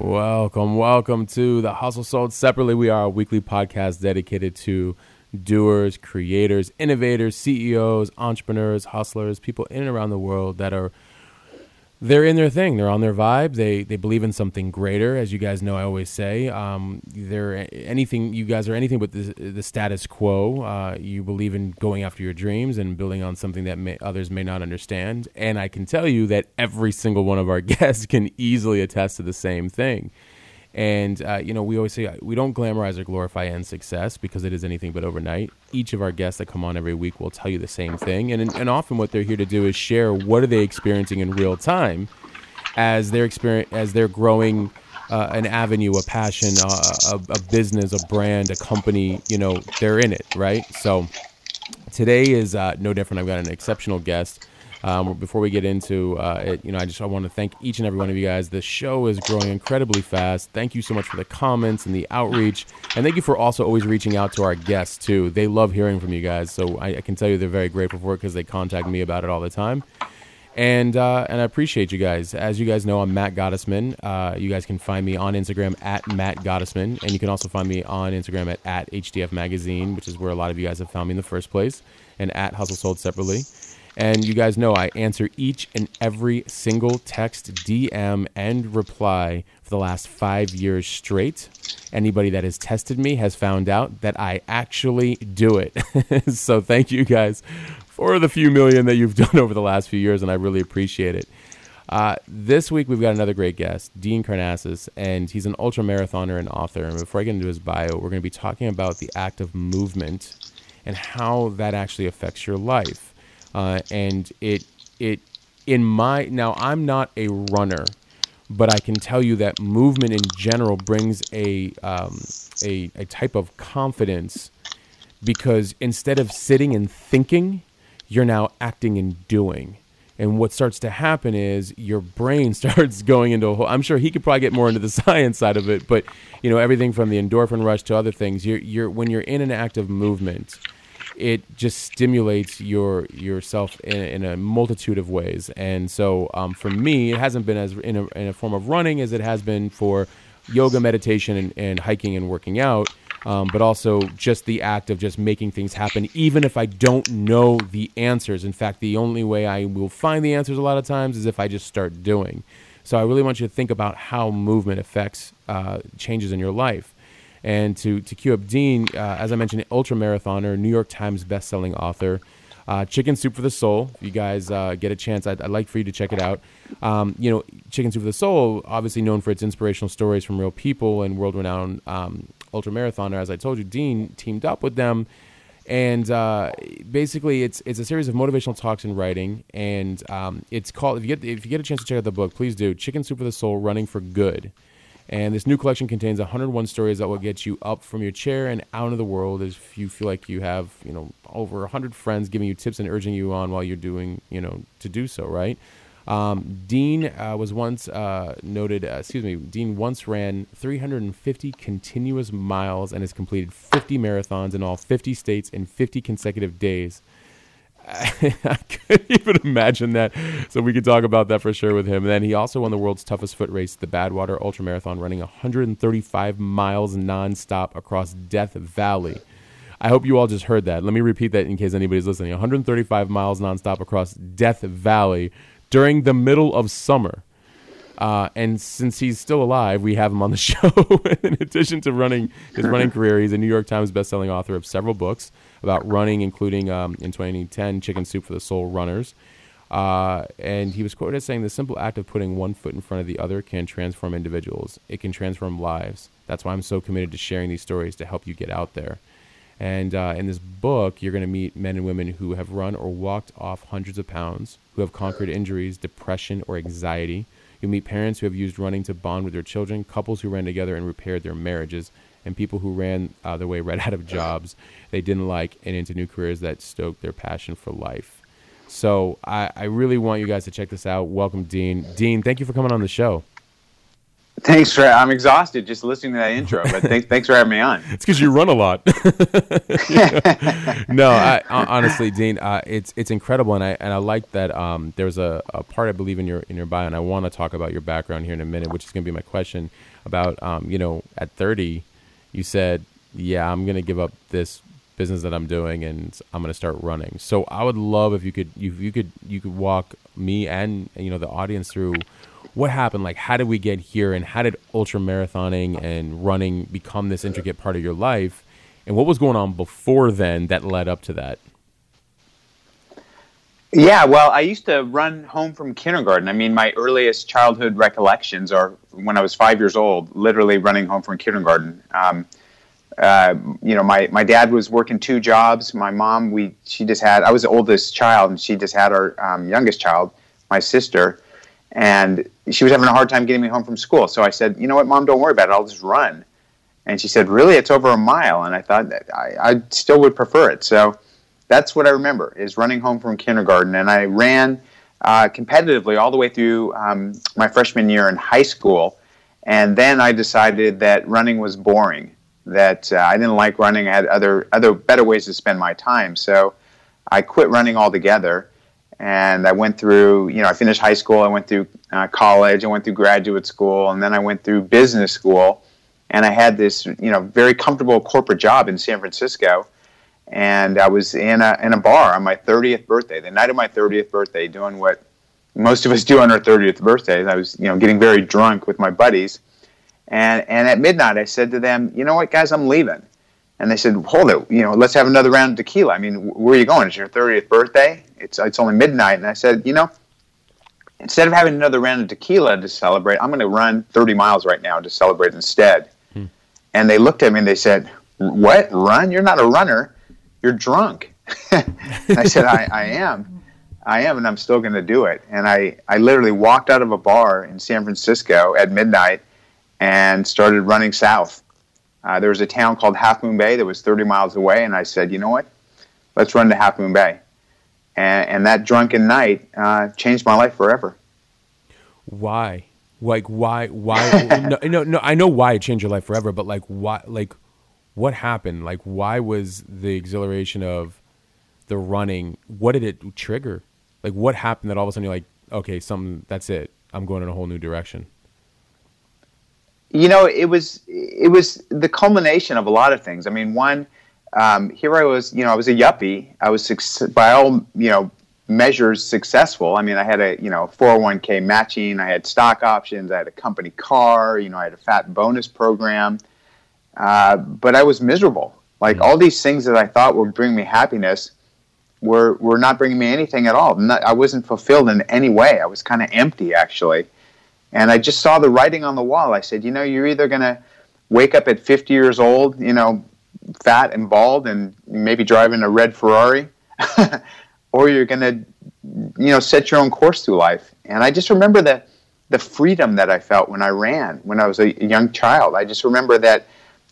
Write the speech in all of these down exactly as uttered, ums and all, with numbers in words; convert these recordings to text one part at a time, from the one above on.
Welcome, welcome to The Hustle Sold Separately. We are a weekly podcast dedicated to doers, creators, innovators, C E Os, entrepreneurs, hustlers, people in and around the world that are, they're in their thing. They're on their vibe. They they believe in something greater. As you guys know, I always say, um, they're anything, you guys are anything but the, the status quo. Uh, you believe in going after your dreams and building on something that may, others may not understand. And I can tell you that every single one of our guests can easily attest to the same thing. And, uh, you know, we always say we don't glamorize or glorify end success because it is anything but overnight. Each of our guests that come on every week will tell you the same thing. And, and often what they're here to do is share what are they experiencing in real time as they're, experience, as they're growing uh, an avenue, a passion, a, a, a business, a brand, a company. You know, they're in it, right? So today is uh, no different. I've got an exceptional guest. Um, before we get into uh, it, you know, I just I want to thank each and every one of you guys. The show is growing incredibly fast. Thank you so much for the comments and the outreach. And thank you for also always reaching out to our guests, too. They love hearing from you guys. So I, I can tell you they're very grateful for it because they contact me about it all the time. And uh, and I appreciate you guys. As you guys know, I'm Matt Gottesman. Uh, you guys can find me on Instagram at Matt Gottesman. And you can also find me on Instagram at, at H D F Magazine, which is where a lot of you guys have found me in the first place, and at Hustle Sold Separately. And you guys know I answer each and every single text, D M, and reply for the last five years straight. Anybody that has tested me has found out that I actually do it. So thank you guys for the few million that you've done over the last few years, and I really appreciate it. Uh, this week, we've got another great guest, Dean Karnazes, and he's an ultramarathoner and author. And before I get into his bio, we're going to be talking about the act of movement and how that actually affects your life. Uh, and it, it, in my, now I'm not a runner, but I can tell you that movement in general brings a, um, a, a type of confidence, because instead of sitting and thinking, you're now acting and doing. And what starts to happen is your brain starts going into a whole, I'm sure he could probably get more into the science side of it, but you know, everything from the endorphin rush to other things, you're, you're, when you're in an active movement, it just stimulates your yourself in, in a multitude of ways. And so um, for me, it hasn't been as in a, in a form of running as it has been for yoga, meditation, and, and hiking and working out, um, but also just the act of just making things happen, even if I don't know the answers. In fact, the only way I will find the answers a lot of times is if I just start doing. So I really want you to think about how movement affects uh, changes in your life. And to, to cue up Dean, uh, as I mentioned, ultramarathoner, New York Times bestselling author, uh, Chicken Soup for the Soul. If you guys uh, get a chance, I'd, I'd like for you to check it out. Um, you know, Chicken Soup for the Soul, obviously known for its inspirational stories from real people and world-renowned um, ultramarathoner. As I told you, Dean teamed up with them. And uh, basically, it's it's a series of motivational talks and writing. And um, it's called, if you get if you get a chance to check out the book, please do, Chicken Soup for the Soul, Running for Good. And this new collection contains one hundred one stories that will get you up from your chair and out into the world if you feel like you have, you know, over one hundred friends giving you tips and urging you on while you're doing, you know, to do so, right? Um, Dean uh, was once uh, noted, uh, excuse me, Dean once ran three hundred fifty continuous miles and has completed fifty marathons in all fifty states in fifty consecutive days. I couldn't even imagine that. So we could talk about that for sure with him. And then he also won the world's toughest foot race, the Badwater Ultramarathon, running one hundred thirty-five miles nonstop across Death Valley. I hope you all just heard that. Let me repeat that in case anybody's listening. one hundred thirty-five miles nonstop across Death Valley during the middle of summer. Uh, and since he's still alive, we have him on the show. In addition to running his running career, he's a New York Times bestselling author of several books about running, including um, in twenty ten, Chicken Soup for the Soul Runners. Uh, and he was quoted as saying, the simple act of putting one foot in front of the other can transform individuals. It can transform lives. That's why I'm so committed to sharing these stories to help you get out there. And uh, in this book, you're going to meet men and women who have run or walked off hundreds of pounds, who have conquered injuries, depression, or anxiety. You'll meet parents who have used running to bond with their children, couples who ran together and repaired their marriages, and people who ran uh, their way right out of jobs they didn't like and into new careers that stoked their passion for life. So I, I really want you guys to check this out. Welcome, Dean. Dean, thank you for coming on the show. Thanks for, I'm exhausted just listening to that intro, but thanks, thanks for having me on. It's because you run a lot. No, I, honestly, Dean, uh, it's it's incredible, and I and I like that. Um, there's a, a part I believe in your in your bio, and I want to talk about your background here in a minute, which is going to be my question about, um, you know, at thirty, you said, yeah, I'm going to give up this business that I'm doing, and I'm going to start running. So I would love if you could you you could you could walk me and you know the audience through. What happened? Like, how did we get here, and how did ultramarathoning and running become this intricate part of your life? And what was going on before then that led up to that? Yeah, well, I used to run home from kindergarten. I mean, my earliest childhood recollections are when I was five years old, literally running home from kindergarten. Um, uh, you know, my, my dad was working two jobs. My mom, we she just had, I was the oldest child, and she just had our um, youngest child, my sister. And she was having a hard time getting me home from school. So I said, you know what, Mom, don't worry about it. I'll just run. And she said, really? It's over a mile. And I thought, that I, I still would prefer it. So that's what I remember, is running home from kindergarten. And I ran uh, competitively all the way through um, my freshman year in high school. And then I decided that running was boring, that uh, I didn't like running. I had other, other better ways to spend my time. So I quit running altogether. And I went through, you know, I finished high school, I went through uh, college, I went through graduate school, and then I went through business school. And I had this, you know, very comfortable corporate job in San Francisco. And I was in a in a bar on my thirtieth birthday, the night of my thirtieth birthday, doing what most of us do on our thirtieth birthdays. I was, you know, getting very drunk with my buddies. And, and at midnight, I said to them, you know what, guys, I'm leaving. And they said, hold it, you know, let's have another round of tequila. I mean, where are you going? It's your thirtieth birthday? It's it's only midnight. And I said, you know, instead of having another round of tequila to celebrate, I'm going to run thirty miles right now to celebrate instead. Hmm. And they looked at me and they said, what, run? You're not a runner. You're drunk. And I said, I, I am. I am, and I'm still going to do it. And I, I literally walked out of a bar in San Francisco at midnight and started running south. Uh, there was a town called Half Moon Bay that was thirty miles away, and I said, you know what? Let's run to Half Moon Bay. And, and that drunken night uh, changed my life forever. Why? Like, why? Why? no, no, no, I know why it changed your life forever, but, like, why? Like, what happened? Like, why was the exhilaration of the running, what did it trigger? Like, what happened that all of a sudden you're like, okay, something, that's it. I'm going in a whole new direction. You know, it was it was the culmination of a lot of things. I mean, one, um, here I was, you know, I was a yuppie. I was, by all, you know, measures, successful. I mean, I had a, you know, four oh one k matching. I had stock options. I had a company car. You know, I had a fat bonus program. Uh, but I was miserable. Like, all these things that I thought would bring me happiness were, were not bringing me anything at all. Not, I wasn't fulfilled in any way. I was kind of empty, actually. And I just saw the writing on the wall. I said, you know, you're either going to wake up at fifty years old, you know, fat and bald and maybe driving a red Ferrari, or you're going to, you know, set your own course through life. And I just remember the, the freedom that I felt when I ran, when I was a young child. I just remember that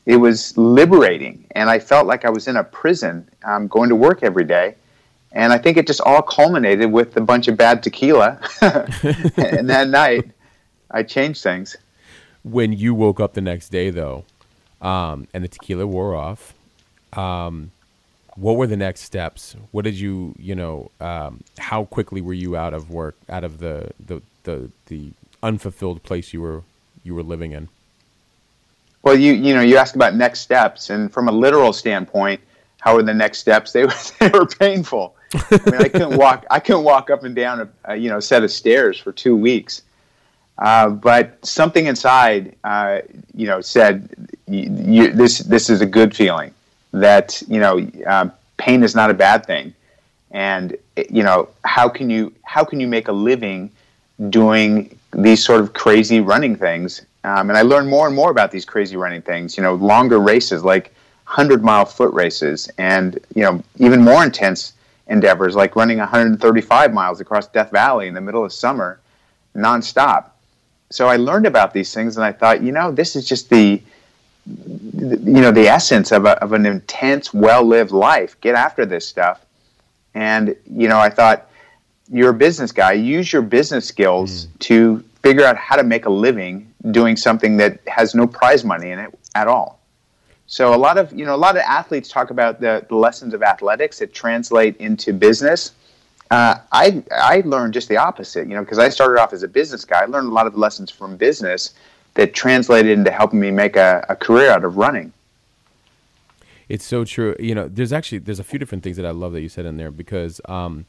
it was liberating, and I felt like I was in a prison um, going to work every day. And I think it just all culminated with a bunch of bad tequila. And that night, I changed things. When you woke up the next day, though, um, and the tequila wore off, um, what were the next steps? What did you, you know, um, how quickly were you out of work, out of the the, the the unfulfilled place you were you were living in? Well, you you know, you asked about next steps, and from a literal standpoint, how were the next steps? They were they were painful. I mean, I couldn't walk. I couldn't walk up and down a, a you know set of stairs for two weeks. Uh, but something inside, uh, you know, said, you, you, this this is a good feeling, that, you know, uh, pain is not a bad thing. And, you know, how can you how can you make a living doing these sort of crazy running things? Um, and I learned more and more about these crazy running things, you know, longer races like one hundred mile foot races, and, you know, even more intense endeavors like running one hundred thirty-five miles across Death Valley in the middle of summer nonstop. so I learned about these things, and I thought, you know, this is just the, the you know, the essence of a, of an intense, well-lived life. Get after this stuff. And, you know, I thought, you're a business guy. Use your business skills mm. to figure out how to make a living doing something that has no prize money in it at all. So a lot of, you know, a lot of athletes talk about the, the lessons of athletics that translate into business. Uh, I I learned just the opposite, you know, because I started off as a business guy. I learned a lot of the lessons from business that translated into helping me make a, a career out of running. It's so true. You know, there's actually, there's a few different things that I love that you said in there, because um,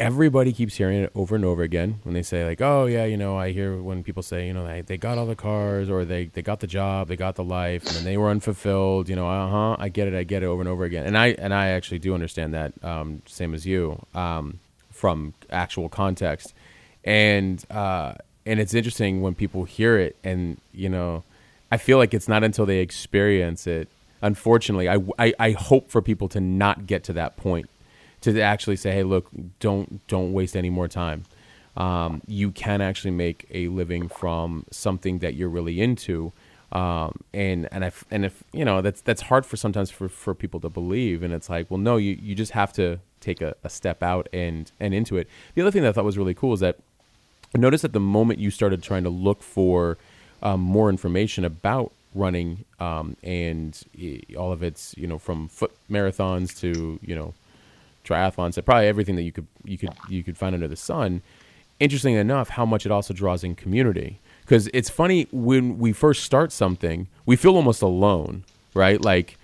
everybody keeps hearing it over and over again when they say, like, oh, yeah, you know, I hear when people say, you know, they, they got all the cars, or they, they got the job, they got the life, and then they were unfulfilled. You know, uh-huh, I get it, I get it over and over again. And I and I actually do understand that, um, same as you, um, from actual context. And uh, and it's interesting when people hear it, and, you know, I feel like it's not until they experience it. Unfortunately, I, I, I hope for people to not get to that point, to actually say, hey, look, don't don't waste any more time. Um, you can actually make a living from something that you're really into. Um, and and if, and if you know, that's that's hard for sometimes for, for people to believe. And it's like, well, no, you, you just have to take a, a step out and, and into it. The other thing that I thought was really cool is that I noticed that the moment you started trying to look for um, more information about running, um, and all of its, you know, from foot marathons to, you know, triathlons, so probably everything that you could, you could, you could find under the sun. Interesting enough, how much it also draws in community. Cause it's funny, when we first start something, we feel almost alone, right? Like,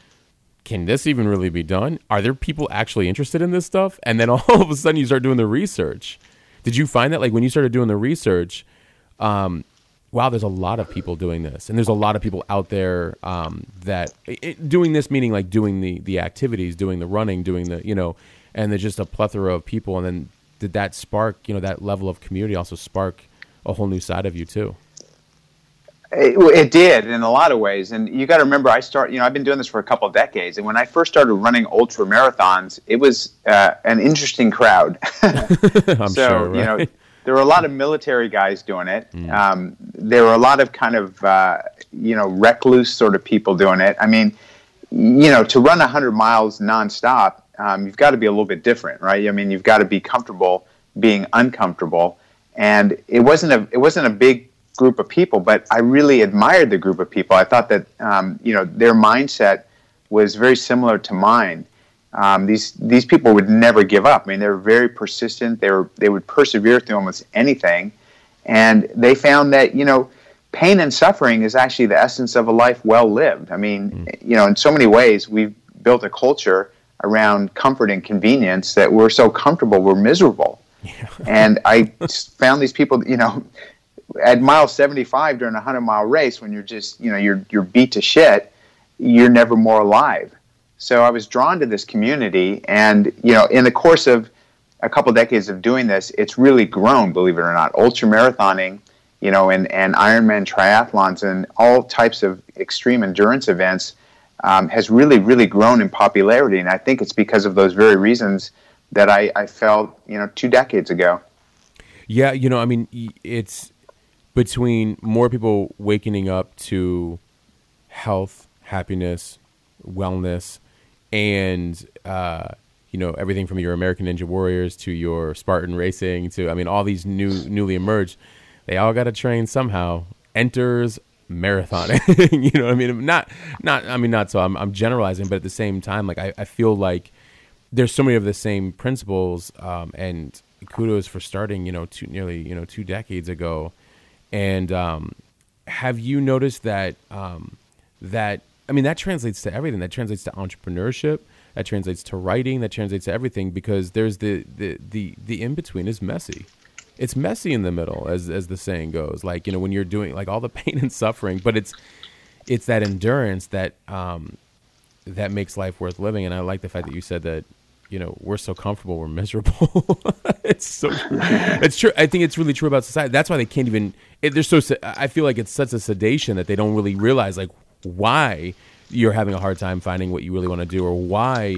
can this even really be done? Are there people actually interested in this stuff? And then all of a sudden you start doing the research. Did you find that, like, when you started doing the research, um, wow, there's a lot of people doing this, and there's a lot of people out there um, that it, doing this, meaning like doing the the activities, doing the running, doing the, you know, and there's just a plethora of people. And then did that spark, you know, that level of community also spark a whole new side of you too? It, it did in a lot of ways. And you got to remember, I start, you know, I've been doing this for a couple of decades. And when I first started running ultra marathons, it was uh, an interesting crowd. I'm so, sure, right? You know, there were a lot of military guys doing it. Mm. Um, there were a lot of kind of, uh, you know, recluse sort of people doing it. I mean, you know, to run one hundred miles nonstop, um, you've got to be a little bit different, right? I mean, you've got to be comfortable being uncomfortable. And it wasn't a it wasn't a big group of people, but I really admired the group of people. I thought that, um, you know, their mindset was very similar to mine. Um, these these people would never give up. I mean, they were very persistent. They were they would persevere through almost anything, and they found that, you know, pain and suffering is actually the essence of a life well lived. I mean, mm. you know, in so many ways, we've built a culture around comfort and convenience that we're so comfortable we're miserable. Yeah. And I found these people, you know, at mile seventy-five during a hundred mile race, when you're just, you know, you're you're beat to shit, you're never more alive. So I was drawn to this community, and, you know, in the course of a couple decades of doing this, it's really grown, believe it or not. Ultramarathoning, you know, and, and Ironman triathlons and all types of extreme endurance events um, has really, really grown in popularity. And I think it's because of those very reasons that I, I felt, you know, two decades ago. Yeah, you know, I mean, it's between more people waking up to health, happiness, wellness, and, uh, you know, everything from your American Ninja Warriors to your Spartan Racing to, I mean, all these new, newly emerged, they all got to train somehow. Enters marathoning, you know what I mean? Not, not, I mean, not so I'm, I'm generalizing, but at the same time, like, I, I feel like there's so many of the same principles, um, and kudos for starting, you know, two, nearly, you know, two decades ago. And, um, have you noticed that, um, that, I mean, that translates to everything. That translates to entrepreneurship. That translates to writing. That translates to everything, because there's the the the, the in between is messy. It's messy in the middle, as as the saying goes. Like, you know, when you're doing like all the pain and suffering, but it's it's that endurance that um, that makes life worth living. And I like the fact that you said that, you know, we're so comfortable, we're miserable. It's so true. It's true. I think it's really true about society. That's why they can't even. It, they're so. I feel like it's such a sedation that they don't really realize, like, why you're having a hard time finding what you really want to do, or why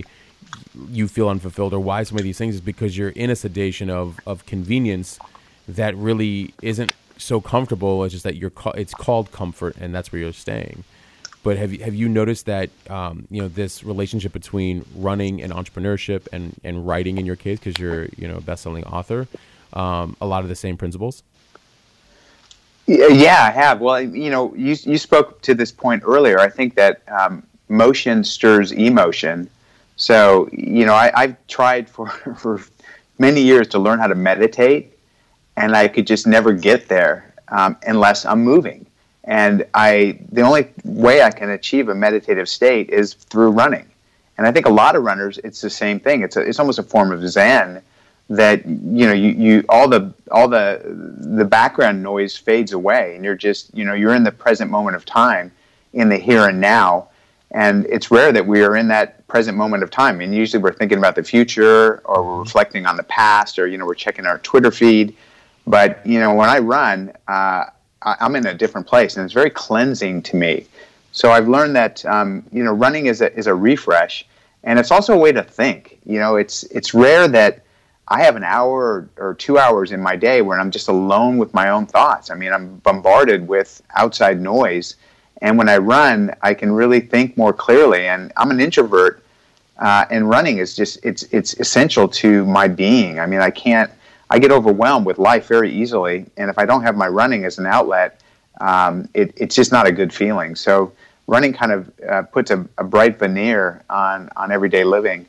you feel unfulfilled, or why some of these things is because you're in a sedation of, of convenience that really isn't so comfortable. It's just that you're co- it's called comfort, and that's where you're staying. But have you, have you noticed that um, you know, this relationship between running and entrepreneurship and, and writing in your case, because you're, you know, a best-selling author, um, a lot of the same principles? Yeah, I have. Well, you know, you you spoke to this point earlier. I think that um, motion stirs emotion. So, you know, I, I've tried for, for many years to learn how to meditate, and I could just never get there um, unless I'm moving. And I the only way I can achieve a meditative state is through running. And I think a lot of runners, it's the same thing. It's a, it's almost a form of Zen. That you know, you, you all the all the the background noise fades away, and you're just you know you're in the present moment of time, in the here and now. And it's rare that we are in that present moment of time. I mean, usually we're thinking about the future, or we're reflecting on the past, or you know, we're checking our Twitter feed. But you know, when I run, uh, I, I'm in a different place, and it's very cleansing to me. So I've learned that um, you know, running is a is a refresh, and it's also a way to think. You know, it's it's rare that I have an hour or two hours in my day where I'm just alone with my own thoughts. I mean, I'm bombarded with outside noise. And when I run, I can really think more clearly. And I'm an introvert, uh, and running is just, it's it's essential to my being. I mean, I can't, I get overwhelmed with life very easily. And if I don't have my running as an outlet, um, it, it's just not a good feeling. So running kind of uh, puts a, a bright veneer on, on everyday living.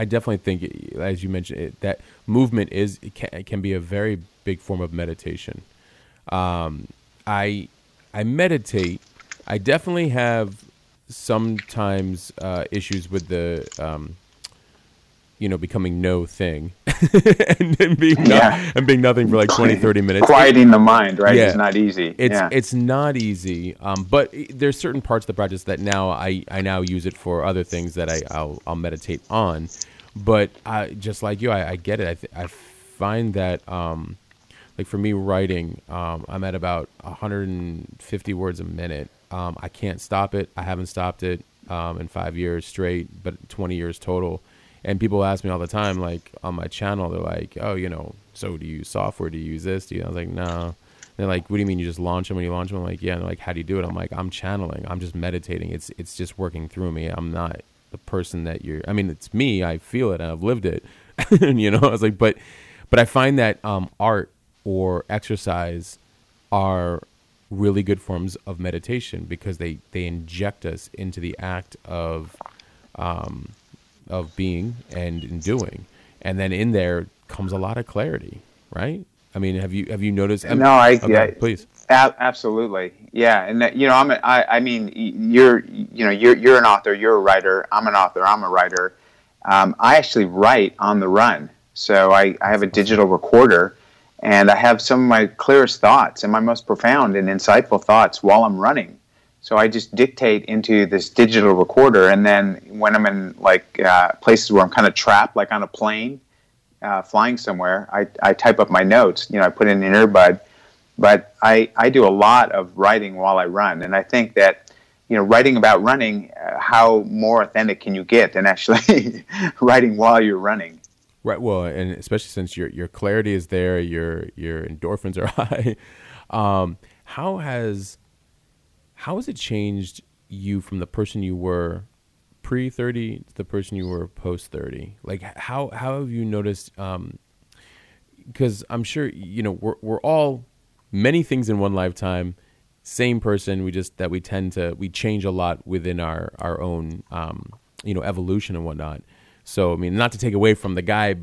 I definitely think, as you mentioned, it, that movement is it can, it can be a very big form of meditation. Um, I I meditate. I definitely have sometimes uh, issues with the um, you know becoming no thing and, and being yeah. no, and being nothing for like twenty, thirty minutes. Quieting the mind, right? Yeah. It's not easy. It's yeah. it's not easy. Um, but there's certain parts of the practice that now I, I now use it for other things that I I'll, I'll meditate on. But I, just like you, I, I get it. I th- I find that um, like for me writing, um, I'm at about one hundred fifty words a minute. Um, I can't stop it. I haven't stopped it um, in five years straight, but twenty years total. And people ask me all the time, like on my channel, they're like, "Oh, you know, so do you use software? Do you use this? Do you?" I was like, "No." Nah. They're like, "What do you mean? You just launch them when you launch them?" I'm like, "Yeah." And they're like, "How do you do it?" I'm like, "I'm channeling. I'm just meditating. It's it's just working through me. I'm not the person that you're. I mean, it's me. I feel it. And I've lived it. And, you know." I was like, "But, but I find that um, art or exercise are really good forms of meditation because they they inject us into the act of." Um, of being and doing, and then in there comes a lot of clarity, right? I mean, have you have you noticed? I'm, no, I, okay, I please ab- absolutely, yeah. And that, you know, I'm a, I, I mean, you're you know you're you're an author, you're a writer. I'm an author, I'm a writer. Um, I actually write on the run, so I, I have a digital recorder, and I have some of my clearest thoughts and my most profound and insightful thoughts while I'm running. So I just dictate into this digital recorder, and then when I'm in like uh, places where I'm kind of trapped, like on a plane, uh, flying somewhere, I, I type up my notes. You know, I put in an earbud, but I, I do a lot of writing while I run, and I think that you know writing about running, uh, how more authentic can you get than actually writing while you're running? Right. Well, and especially since your your clarity is there, your your endorphins are high. Um, how has How has it changed you from the person you were pre thirty to the person you were post thirty? Like, how, how have you noticed? Um, because I'm sure, you know, we're, we're all many things in one lifetime, same person. We just, that we tend to, we change a lot within our, our own, um, you know, evolution and whatnot. So, I mean, not to take away from the guy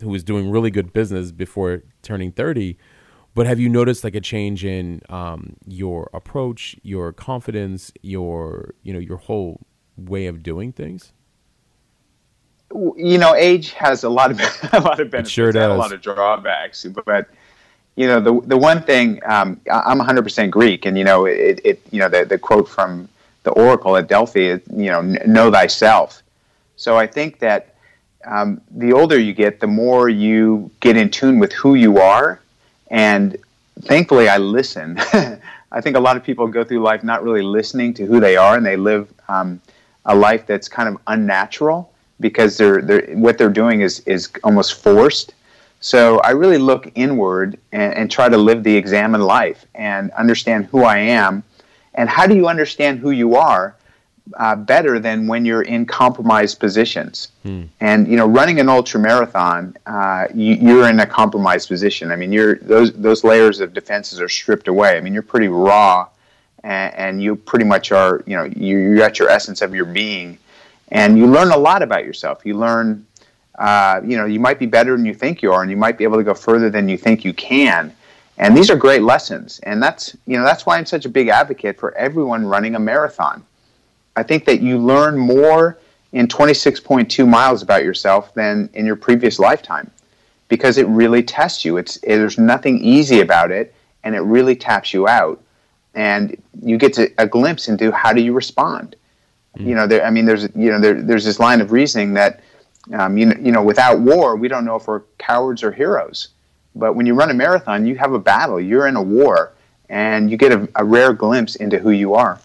who was doing really good business before turning thirty, but have you noticed like a change in um, your approach, your confidence, your you know your whole way of doing things? You know, age has a lot of a lot of benefits, it sure does. And a lot of drawbacks. But you know, the the one thing um, I'm one hundred percent Greek, and you know it, it you know the the quote from the Oracle at Delphi, is, you know, know thyself. So I think that um, the older you get, the more you get in tune with who you are. And thankfully, I listen. I think a lot of people go through life not really listening to who they are, and they live um, a life that's kind of unnatural because they're, they're what they're doing is, is almost forced. So I really look inward and, and try to live the examined life and understand who I am. And how do you understand who you are uh, better than when you're in compromised positions? Hmm. And, you know, running an ultramarathon, uh, you, you're in a compromised position. I mean, you're those those layers of defenses are stripped away. I mean, you're pretty raw, and, and you pretty much are, you know, you, you're at your essence of your being. And you learn a lot about yourself. You learn, uh, you know, you might be better than you think you are, and you might be able to go further than you think you can. And these are great lessons. And that's, you know, that's why I'm such a big advocate for everyone running a marathon. I think that you learn more in twenty-six point two miles about yourself than in your previous lifetime, because it really tests you. It's it, there's nothing easy about it, and it really taps you out. And you get to, a glimpse into how do you respond. Mm-hmm. You know, there, I mean, there's you know there, there's this line of reasoning that um, you know, you know without war, we don't know if we're cowards or heroes. But when you run a marathon, you have a battle. You're in a war, and you get a, a rare glimpse into who you are.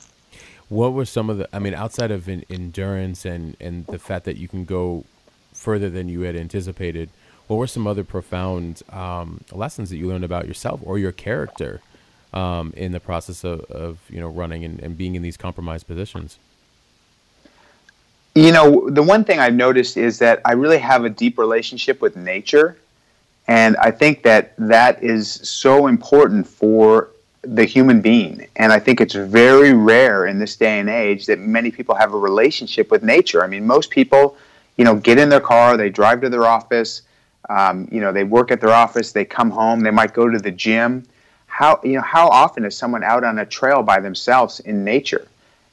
What were some of the, I mean, outside of in, endurance and, and the fact that you can go further than you had anticipated, what were some other profound um, lessons that you learned about yourself or your character um, in the process of, of you know running and, and being in these compromised positions? You know, the one thing I've noticed is that I really have a deep relationship with nature. And I think that that is so important for the human being. And I think it's very rare in this day and age that many people have a relationship with nature. I mean, most people, you know, get in their car, they drive to their office, um, you know, they work at their office, they come home, they might go to the gym. How, you know, how often is someone out on a trail by themselves in nature?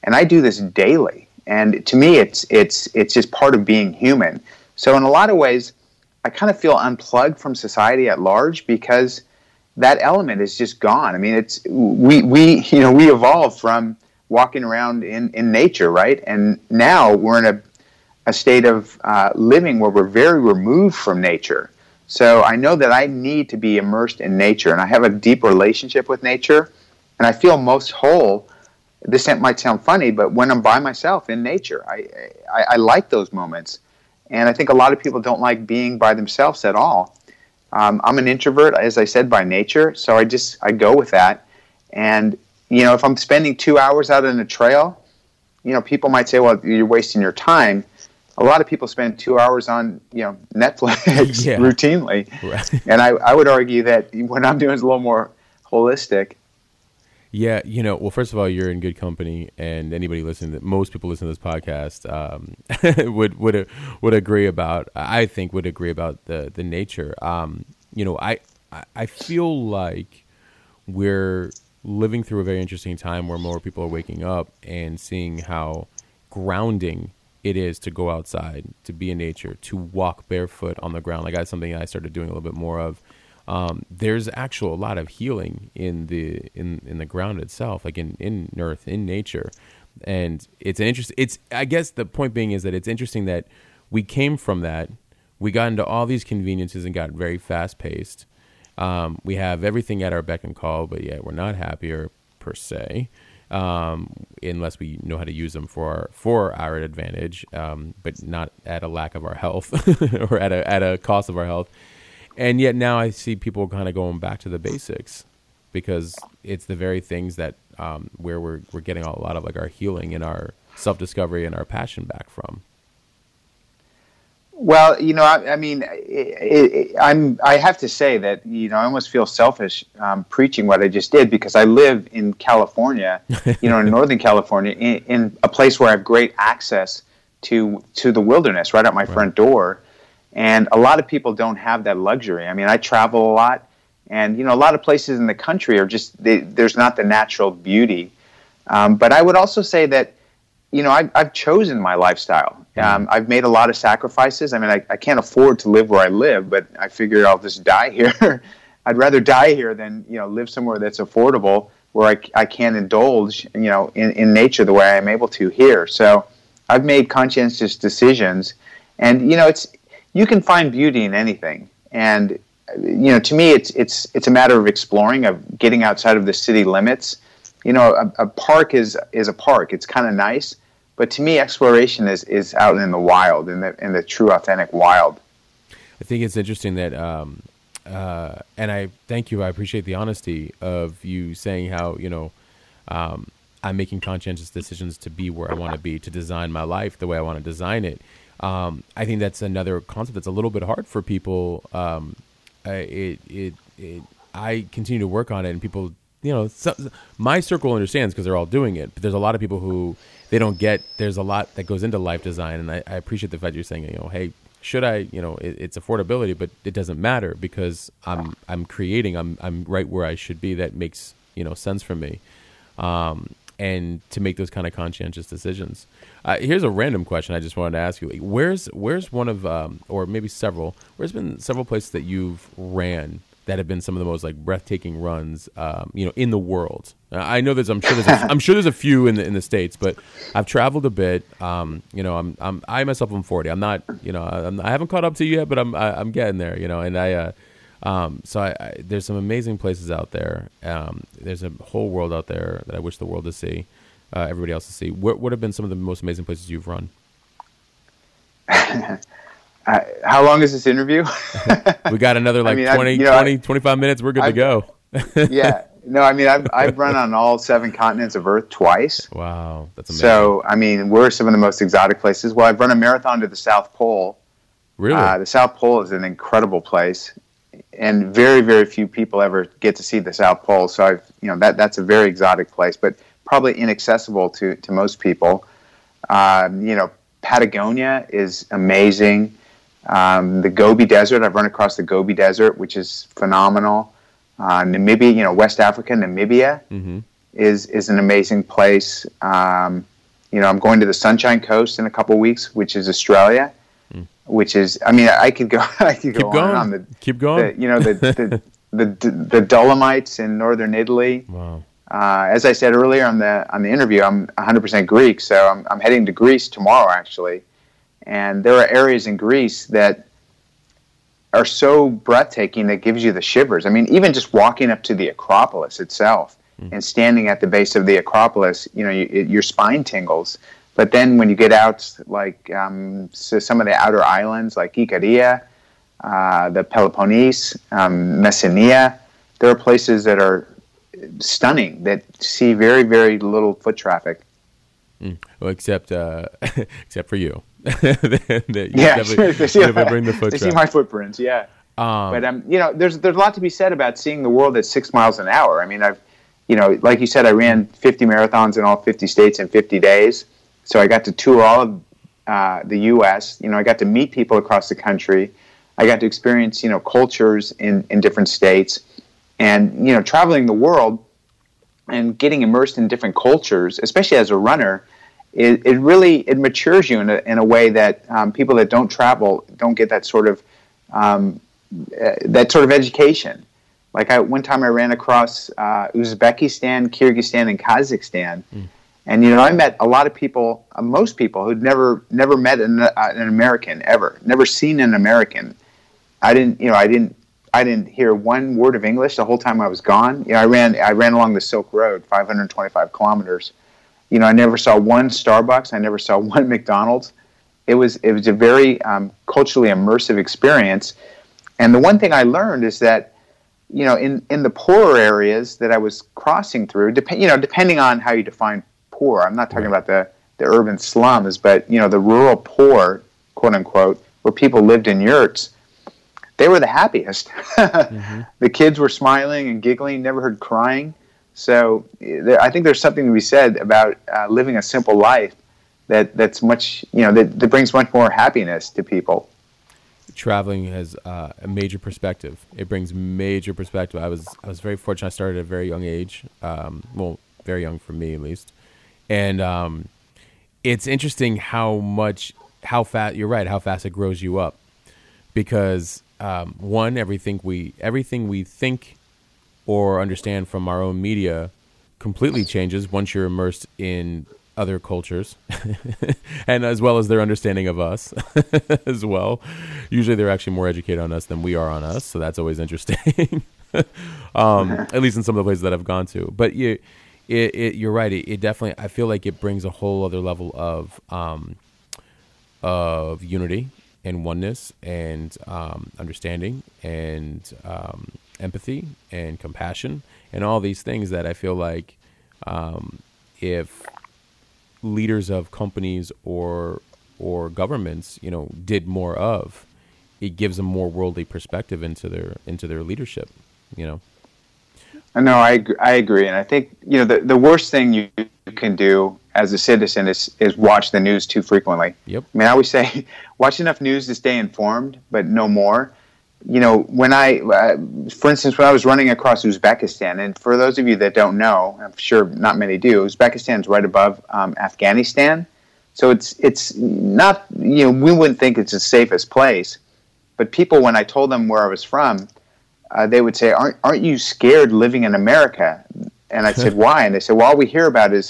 And I do this daily. And to me, it's it's it's just part of being human. So in a lot of ways, I kind of feel unplugged from society at large, because that element is just gone. I mean, it's we we you know we evolved from walking around in, in nature, right? And now we're in a a state of uh, living where we're very removed from nature. So I know that I need to be immersed in nature, and I have a deep relationship with nature, and I feel most whole. This might sound funny, but when I'm by myself in nature, I I, I like those moments. And I think a lot of people don't like being by themselves at all. Um, I'm an introvert, as I said, by nature, so I just I go with that. And you know, if I'm spending two hours out on a trail, you know, people might say, "Well, you're wasting your time." A lot of people spend two hours on you know Netflix yeah. routinely, right. And I, I would argue that what I'm doing is a little more holistic. Yeah, you know, well, first of all, you're in good company, and anybody listening, that most people listening to this podcast um, would would would agree about. I think would agree about the the nature. Um, you know, I I feel like we're living through a very interesting time where more people are waking up and seeing how grounding it is to go outside, to be in nature, to walk barefoot on the ground. Like that's something I started doing a little bit more of. Um, there's actual a lot of healing in the in, in the ground itself, like in, in earth, in nature, and it's an interest. It's I guess the point being is that it's interesting that we came from that, we got into all these conveniences and got very fast paced. Um, we have everything at our beck and call, but yet we're not happier per se, um, unless we know how to use them for our, for our advantage, um, but not at a lack of our health or at a at a cost of our health. And yet now I see people kind of going back to the basics, because it's the very things that um, where we're we're getting a lot of like our healing and our self-discovery and our passion back from. Well, you know, I, I mean, it, it, I'm I have to say that you know I almost feel selfish um, preaching what I just did, because I live in California, you know, in Northern California, in, in a place where I have great access to to the wilderness right at my right. front door. And a lot of people don't have that luxury. I mean, I travel a lot, and you know, a lot of places in the country are just they, there's not the natural beauty. Um, but I would also say that, you know, I've, I've chosen my lifestyle. Um, I've made a lot of sacrifices. I mean, I, I can't afford to live where I live, but I figure I'll just die here. I'd rather die here than you know live somewhere that's affordable, where I I can't indulge you know in, in nature the way I'm able to here. So I've made conscientious decisions, and you know, it's. You can find beauty in anything, and you know, to me, it's it's it's a matter of exploring, of getting outside of the city limits. You know, a, a park is is a park; it's kind of nice, but to me, exploration is, is out in the wild, in the in the true, authentic wild. I think it's interesting that um, uh, and I thank you. I appreciate the honesty of you saying how, you know, um, I'm making conscientious decisions to be where I want to be, to design my life the way I want to design it. Um, I think that's another concept that's a little bit hard for people. Um, it, it, it, I continue to work on it, and people, you know, so, my circle understands because they're all doing it, but there's a lot of people who they don't get. There's a lot that goes into life design. And I, I appreciate the fact you're saying, you know, hey, should I, you know, it, it's affordability, but it doesn't matter because I'm, I'm creating, I'm, I'm right where I should be. That makes, you know, sense for me. Um, and to make those kind of conscientious decisions. Uh, here's a random question I just wanted to ask you. Where's, where's one of, um, or maybe several, where's been several places that you've ran that have been some of the most like breathtaking runs, um, you know, in the world? Uh, I know there's, I'm sure there's, a, I'm sure there's a few in the, in the States, but I've traveled a bit. Um, you know, I'm, I'm, I myself am forty. I'm not, you know, I'm, I haven't caught up to you yet, but I'm, I, I'm getting there, you know, and I, uh, Um, so I, I, there's some amazing places out there. Um, there's a whole world out there that I wish the world to see, uh, everybody else to see. What would have been some of the most amazing places you've run? uh, how long is this interview? We got another like I mean, twenty, I, you know, twenty, I, twenty-five minutes. We're good I, to go. Yeah. No, I mean, I've, I've run on all seven continents of Earth twice. Wow. That's amazing. So, I mean, we're some of the most exotic places. Well, I've run a marathon to the South Pole. Really? Uh, the South Pole is an incredible place. And very, very few people ever get to see the South Pole. So I've, you know, that that's a very exotic place, but probably inaccessible to, to most people. Um, you know, Patagonia is amazing. Um, the Gobi Desert, I've run across the Gobi Desert, which is phenomenal. Uh, Namibia, you know, West Africa, Namibia mm-hmm. is is an amazing place. Um, you know, I'm going to the Sunshine Coast in a couple weeks, which is Australia. Which is, I mean, I could go, I could go on and on. The, Keep going. The, you know, the the, the the the Dolomites in northern Italy. Wow. Uh, as I said earlier on the on the interview, I'm one hundred percent Greek, so I'm I'm heading to Greece tomorrow actually, and there are areas in Greece that are so breathtaking that gives you the shivers. I mean, even just walking up to the Acropolis itself mm. and standing at the base of the Acropolis, you know, you, it, your spine tingles. But then when you get out, like um, so some of the outer islands, like Ikaria, uh, the Peloponnese, um, Messenia, there are places that are stunning that see very, very little foot traffic. Mm. Well, except uh, except for you. the, the, you yeah, definitely, they see, you my, bring the foot they see my footprints, yeah. Um, but, um, you know, there's, there's a lot to be said about seeing the world at six miles an hour. I mean, I've, you know, like you said, I ran fifty marathons in all fifty states in fifty days. So I got to tour all of uh, the U S You know, I got to meet people across the country. I got to experience, you know, cultures in, in different states. And, you know, traveling the world and getting immersed in different cultures, especially as a runner, it, it really, it matures you in a, in a way that um, people that don't travel don't get that sort of, um, uh, that sort of education. Like I, one time I ran across uh, Uzbekistan, Kyrgyzstan, and Kazakhstan. Mm. And, you know, I met a lot of people, uh, most people who'd never never met an, uh, an American ever, never seen an American. I didn't, you know, I didn't I didn't hear one word of English the whole time I was gone. You know, I ran I ran along the Silk Road, five hundred twenty-five kilometers. You know, I never saw one Starbucks. I never saw one McDonald's. It was, it was a very um, culturally immersive experience. And the one thing I learned is that, you know, in, in the poorer areas that I was crossing through, dep- you know, depending on how you define poor. I'm not talking about the, the urban slums, but, you know, the rural poor, quote unquote, where people lived in yurts, they were the happiest. mm-hmm. The kids were smiling and giggling, never heard crying. So there, I think there's something to be said about uh, living a simple life that, that's much, you know, that, that brings much more happiness to people. Traveling has uh, a major perspective. It brings major perspective. I was, I was very fortunate. I started at a very young age. Um, well, very young for me at least. And um, it's interesting how much, how fast, you're right, how fast it grows you up. Because um, one, everything we everything we think or understand from our own media completely changes once you're immersed in other cultures and as well as their understanding of us as well. Usually they're actually more educated on us than we are on us. So that's always interesting, um, at least in some of the places that I've gone to. But you It, it, you're right. It, it definitely, I feel like it brings a whole other level of, um, of unity and oneness and um, understanding and um, empathy and compassion and all these things that I feel like um, if leaders of companies or or governments, you know, did more of, it gives a more worldly perspective into their into their leadership, you know. No, I I agree, and I think you know the the worst thing you can do as a citizen is is watch the news too frequently. Yep. I mean, I always say, watch enough news to stay informed, but no more. You know, when I, uh, for instance, when I was running across Uzbekistan, and for those of you that don't know, I'm sure not many do, Uzbekistan's right above um, Afghanistan, so it's it's not, you know, we wouldn't think it's the safest place, but people, when I told them where I was from, Uh, they would say, aren't aren't you scared living in America? And I said, why? And they said, well, all we hear about is,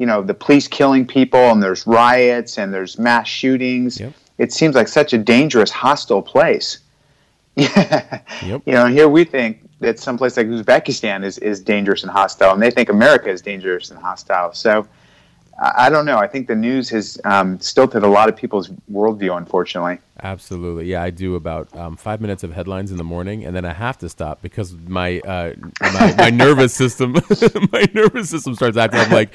you know, the police killing people, and there's riots, and there's mass shootings. Yep. It seems like such a dangerous, hostile place. Yep. You know, here we think that some place like Uzbekistan is, is dangerous and hostile, and they think America is dangerous and hostile. So, I, I don't know. I think the news has um, stilted a lot of people's worldview, unfortunately. Absolutely. Yeah, I do about um, five minutes of headlines in the morning, and then I have to stop because my uh, my, my nervous system my nervous system starts acting. I'm like,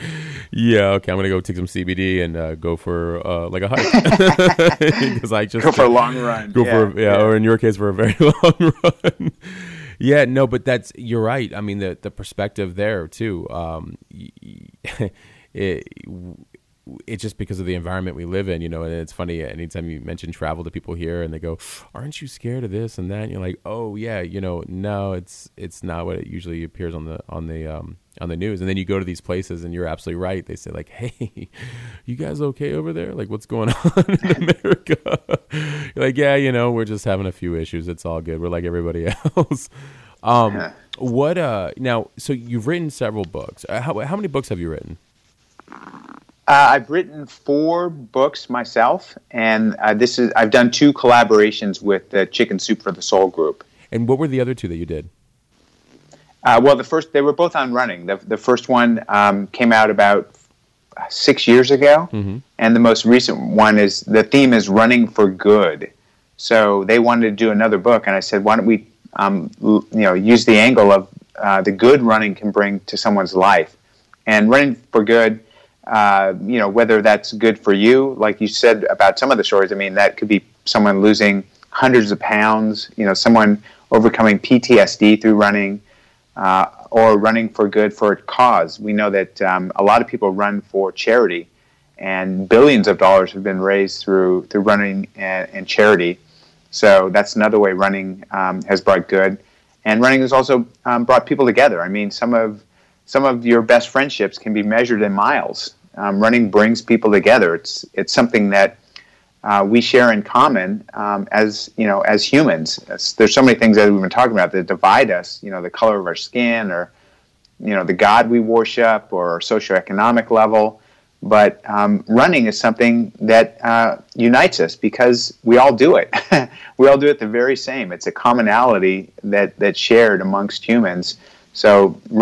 yeah, okay, I'm going to go take some C B D and uh, go for uh, like a hike. Because I just go for a long run. Go yeah. for yeah, yeah, or in your case, for a very long run. Yeah, no, but that's you're right. I mean, the the perspective there too. Um, it. It's just because of the environment we live in, you know, and it's funny. Anytime you mention travel to people here and they go, aren't you scared of this and that? And you're like, oh yeah, you know, no, it's, it's not what it usually appears on the, on the, um, on the news. And then you go to these places and you're absolutely right. They say like, hey, you guys okay over there? Like what's going on in America? You're like, yeah, you know, we're just having a few issues. It's all good. We're like everybody else. Um, yeah. What, uh, now, so you've written several books. How, how many books have you written? Uh, I've written four books myself, and uh, this is I've done two collaborations with the Chicken Soup for the Soul group. And what were the other two that you did? Uh, well, the first they were both on running. The the first one um, came out about six years ago, mm-hmm. and the most recent one is the theme is running for good. So they wanted to do another book, and I said, why don't we um, you know use the angle of uh, the good running can bring to someone's life, and running for good. Uh, you know, whether that's good for you, like you said about some of the stories, I mean, that could be someone losing hundreds of pounds, you know, someone overcoming P T S D through running uh, or running for good for a cause. We know that um, a lot of people run for charity, and billions of dollars have been raised through, through running and, and charity. So that's another way running um, has brought good. And running has also um, brought people together. I mean, some of Some of your best friendships can be measured in miles. Um, running brings people together. It's it's something that uh, we share in common um, as you know as humans. It's, there's so many things that we've been talking about that divide us. You know, the color of our skin, or you know, the God we worship, or our socioeconomic level. But um, running is something that uh, unites us because we all do it. We all do it the very same. It's a commonality that that's shared amongst humans. So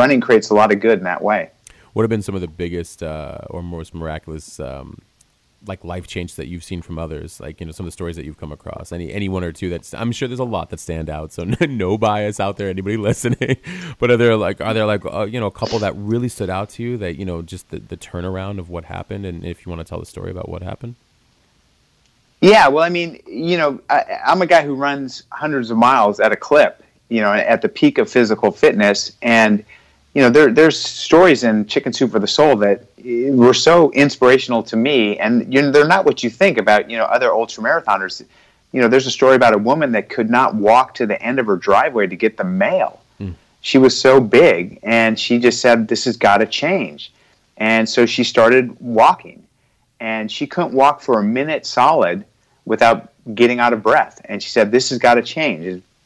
running creates a lot of good in that way. What have been some of the biggest uh, or most miraculous um, like life changes that you've seen from others? Like, you know, some of the stories that you've come across, any, any one or two that's, I'm sure there's a lot that stand out. So no bias out there, anybody listening, but are there like, are there like, uh, you know, a couple that really stood out to you that, you know, just the, the turnaround of what happened? And if you want to tell the story about what happened. Yeah. Well, I mean, you know, I, I'm a guy who runs hundreds of miles at a clip, you know, at the peak of physical fitness. And, you know, there, there's stories in Chicken Soup for the Soul that were so inspirational to me. And, you know, they're not what you think about, you know, other ultramarathoners. You know, there's a story about a woman that could not walk to the end of her driveway to get the mail. Mm. She was so big, and she just said, this has got to change. And so she started walking. And she couldn't walk for a minute solid without getting out of breath. And she said, this has got to change.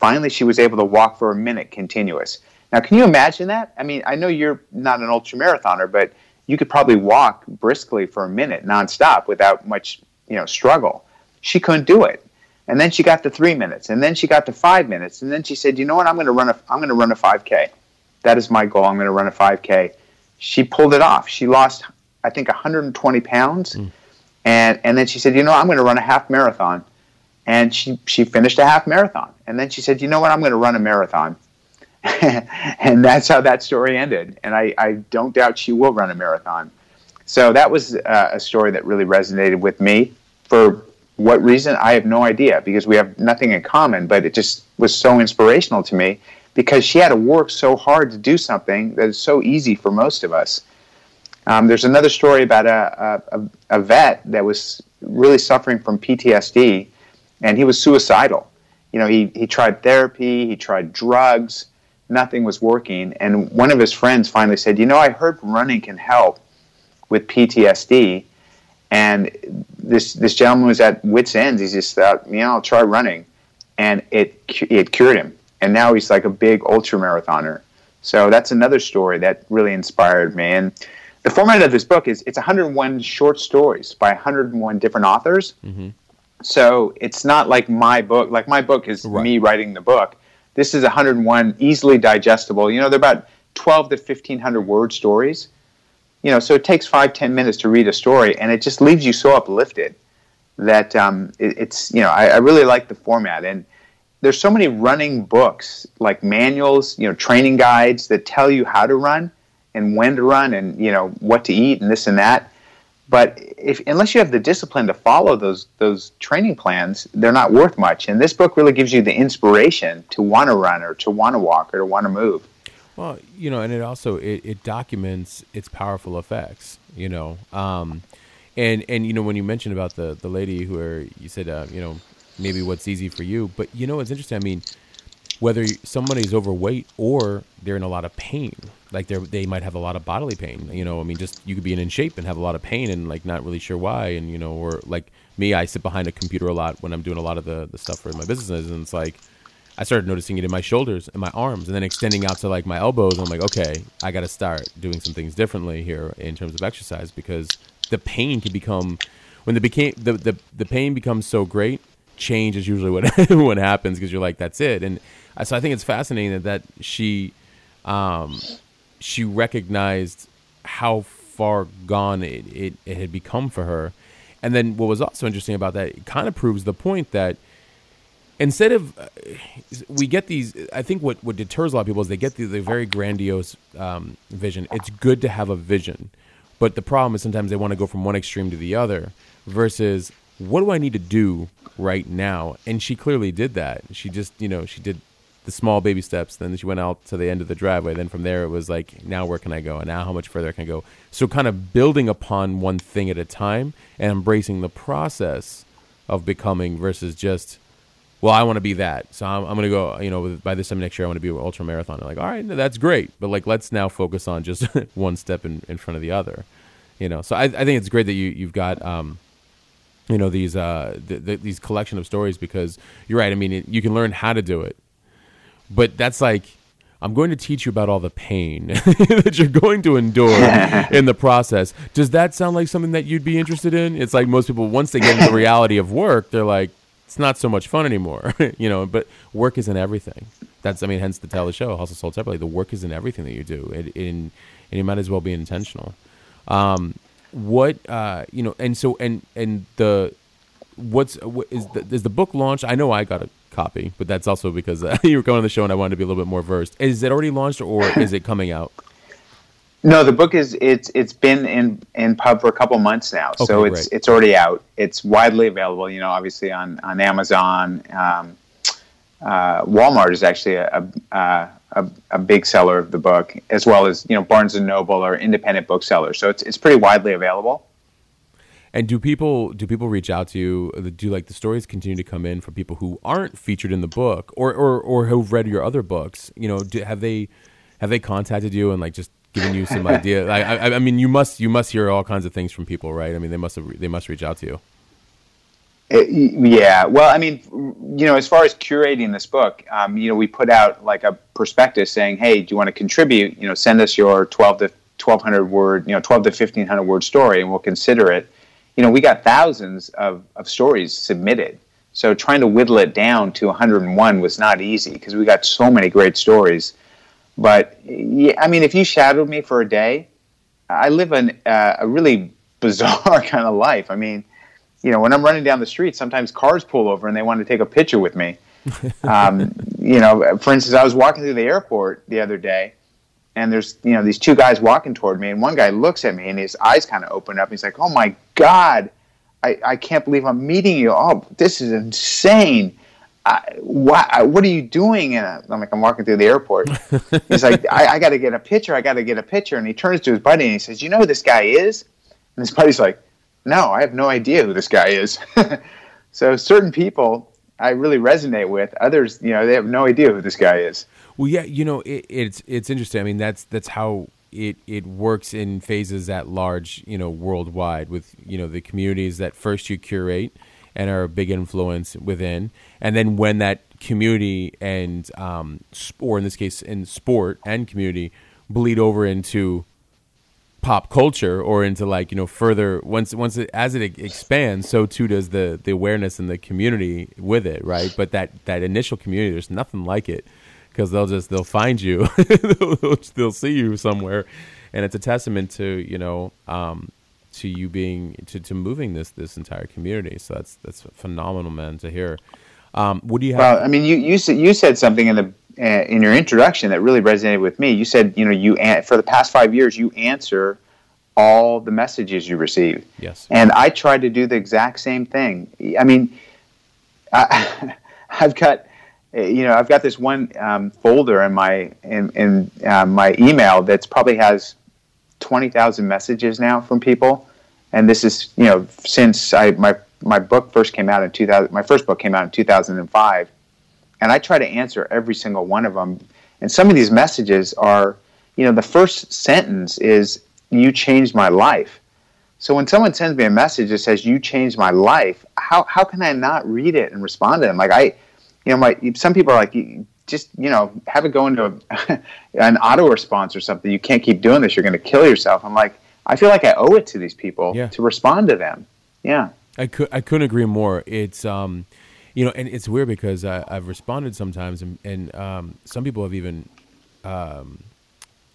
Finally, she was able to walk for a minute continuous. Now, can you imagine that? I mean, I know you're not an ultramarathoner, but you could probably walk briskly for a minute nonstop without much, you know, struggle. She couldn't do it. And then she got to three minutes, and then she got to five minutes, and then she said, you know what, I'm going to run a, I'm going to run a five K. That is my goal. I'm going to run a five K. She pulled it off. She lost, I think, one hundred twenty pounds. Mm. And, and then she said, you know, I'm going to run a half marathon. and she, she finished a half marathon. And then she said, you know what, I'm going to run a marathon. And that's how that story ended. And I, I don't doubt she will run a marathon. So that was uh, a story that really resonated with me. For what reason, I have no idea, because we have nothing in common, but it just was so inspirational to me, because she had to work so hard to do something that is so easy for most of us. Um, there's another story about a, a, a vet that was really suffering from P T S D, and he was suicidal. You know, he, he tried therapy, he tried drugs, nothing was working. And one of his friends finally said, you know, I heard running can help with P T S D. And this this gentleman was at wit's ends. He just thought, you know, I'll try running. And it, it cured him. And now he's like a big ultramarathoner. So that's another story that really inspired me. And the format of this book is it's one hundred and one short stories by one hundred and one different authors. Mm-hmm. So it's not like my book. Like my book is right. me writing the book. This is one hundred and one easily digestible. You know, they're about twelve to fifteen hundred word stories. You know, so it takes five, ten minutes to read a story, and it just leaves you so uplifted that um, it, it's, you know, I, I really like the format. And there's so many running books, like manuals, you know, training guides that tell you how to run and when to run and, you know, what to eat and this and that. But if unless you have the discipline to follow those those training plans, they're not worth much. And this book really gives you the inspiration to want to run or to want to walk or to want to move. Well, you know, and it also it, it documents its powerful effects, you know. Um, and, and, you know, when you mentioned about the, the lady who are, you said, uh, you know, maybe what's easy for you. But, you know, it's interesting. I mean, whether somebody's overweight or they're in a lot of pain, like they they might have a lot of bodily pain, you know, I mean, just you could be in shape and have a lot of pain and like not really sure why. And, you know, or like me, I sit behind a computer a lot when I'm doing a lot of the, the stuff for my businesses. And it's like, I started noticing it in my shoulders and my arms and then extending out to like my elbows. And I'm like, okay, I got to start doing some things differently here in terms of exercise, because the pain can become, when the became the, the, the pain becomes so great, change is usually what, what happens, because you're like, that's it. And so I think it's fascinating that, that she, um, she recognized how far gone it, it, it had become for her. And then what was also interesting about that, it kind of proves the point that, instead of, uh, we get these, I think what, what deters a lot of people is they get the, the very grandiose um, vision. It's good to have a vision, but the problem is sometimes they want to go from one extreme to the other versus what do I need to do right now? And she clearly did that. She just, you know, she did the small baby steps. Then she went out to the end of the driveway. Then from there it was like, now where can I go? And now how much further can I go? So kind of building upon one thing at a time and embracing the process of becoming versus just, well, I want to be that. So I'm, I'm going to go, you know, by this time next year, I want to be an ultra marathon. Like, all right, no, that's great. But like, let's now focus on just one step in, in front of the other, you know? So I, I think it's great that you, you've got, um, you know, these, uh, th- th- these collection of stories, because you're right. I mean, it, you can learn how to do it, but that's like, I'm going to teach you about all the pain that you're going to endure in the process. Does that sound like something that you'd be interested in? It's like most people, once they get into the reality of work, they're like, it's not so much fun anymore, you know, but work isn't everything. That's, I mean, hence the title of the show, Hustle Sold Separately. The work isn't everything that you do, it, it, and you might as well be intentional. Um, what, uh, you know, and so, and, and the, what's, what is the, is the book launched? I know I got a copy, but that's also because uh, you were going on the show and I wanted to be a little bit more versed. Is it already launched or is it coming out? No, the book is it's it's been in, in pub for a couple months now, okay, so it's right. it's already out. It's widely available, you know, obviously on on Amazon. Um, uh, Walmart is actually a, a a a big seller of the book, as well as you know Barnes and Noble or independent booksellers. So it's it's pretty widely available. And do people do people reach out to you? Do like the stories continue to come in from people who aren't featured in the book, or or or who've read your other books? You know, do, have they have they contacted you and like just giving you some idea? I, I, I mean, you must you must hear all kinds of things from people, right? I mean, they must have, they must reach out to you. It, yeah, well, I mean, you know, as far as curating this book, um, you know, we put out like a prospectus saying, "Hey, do you want to contribute? You know, send us your twelve to twelve hundred word, you know, twelve to fifteen hundred word story, and we'll consider it." You know, we got thousands of, of stories submitted, so trying to whittle it down to one hundred and one was not easy because we got so many great stories. But, yeah, I mean, if you shadowed me for a day, I live an, uh, a really bizarre kind of life. I mean, you know, when I'm running down the street, sometimes cars pull over and they want to take a picture with me. Um, you know, for instance, I was walking through the airport the other day, and there's, you know, these two guys walking toward me, and one guy looks at me and his eyes kind of open up. He's like, "Oh my God, I, I can't believe I'm meeting you. Oh, this is insane. I, why, what are you doing?" And I'm like, "I'm walking through the airport." He's like, I, I got to get a picture. I got to get a picture. And he turns to his buddy and he says, "You know who this guy is?" And his buddy's like, "No, I have no idea who this guy is." So certain people I really resonate with. Others, you know, they have no idea who this guy is. Well, yeah, you know, it, it's it's interesting. I mean, that's that's how it it works in phases at large, you know, worldwide, with, you know, the communities that first you curate and are a big influence within, and then when that community and um, or in this case, in sport and community, bleed over into pop culture or into, like, you know, further, once once it, as it expands, so too does the the awareness and the community with it, right? But that that initial community, there's nothing like it, because they'll just they'll find you, they'll, they'll see you somewhere, and it's a testament to, you know, um, to you being to, to moving this this entire community. So that's that's phenomenal, man, to hear. Um, what do you have? Well, I mean, you you said you said something in the. Uh, in your introduction that really resonated with me. You said, you know, you an- for the past five years, you answer all the messages you receive. Yes. And I tried to do the exact same thing. I mean, I, I've got, you know, I've got this one um, folder in my in, in uh, my email that's probably has twenty thousand messages now from people. And this is, you know, since I my my book first came out in two thousand, my first book came out in two thousand five. And I try to answer every single one of them. And some of these messages are, you know, the first sentence is, "You changed my life." So when someone sends me a message that says, "You changed my life," how how can I not read it and respond to them? Like, I, you know, my some people are like, just, you know, have it go into a, an auto response or something. "You can't keep doing this. You're going to kill yourself." I'm like, I feel like I owe it to these people yeah. to respond to them. Yeah. I, could, I couldn't agree more. It's, um, you know, and it's weird because I, I've responded sometimes, and, and um, some people have even um,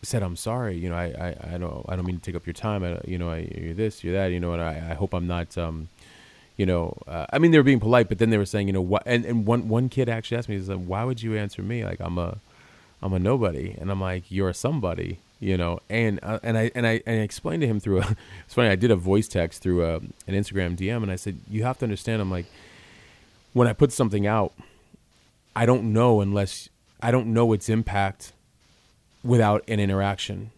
said, "I'm sorry, you know, I, I, I don't I don't mean to take up your time. I, you know, I, you're this, you're that, you know, and I, I hope I'm not, um, you know." Uh, I mean, they were being polite, but then they were saying, you know, what? And, and one one kid actually asked me, he's like, "Why would you answer me? Like, I'm a I'm a nobody," and I'm like, "You're a somebody," you know. And uh, and I and I and I explained to him through a. It's funny, I did a voice text through a, an Instagram D M, and I said, "You have to understand," I'm like, when I put something out, I don't know unless I don't know its impact without an interaction.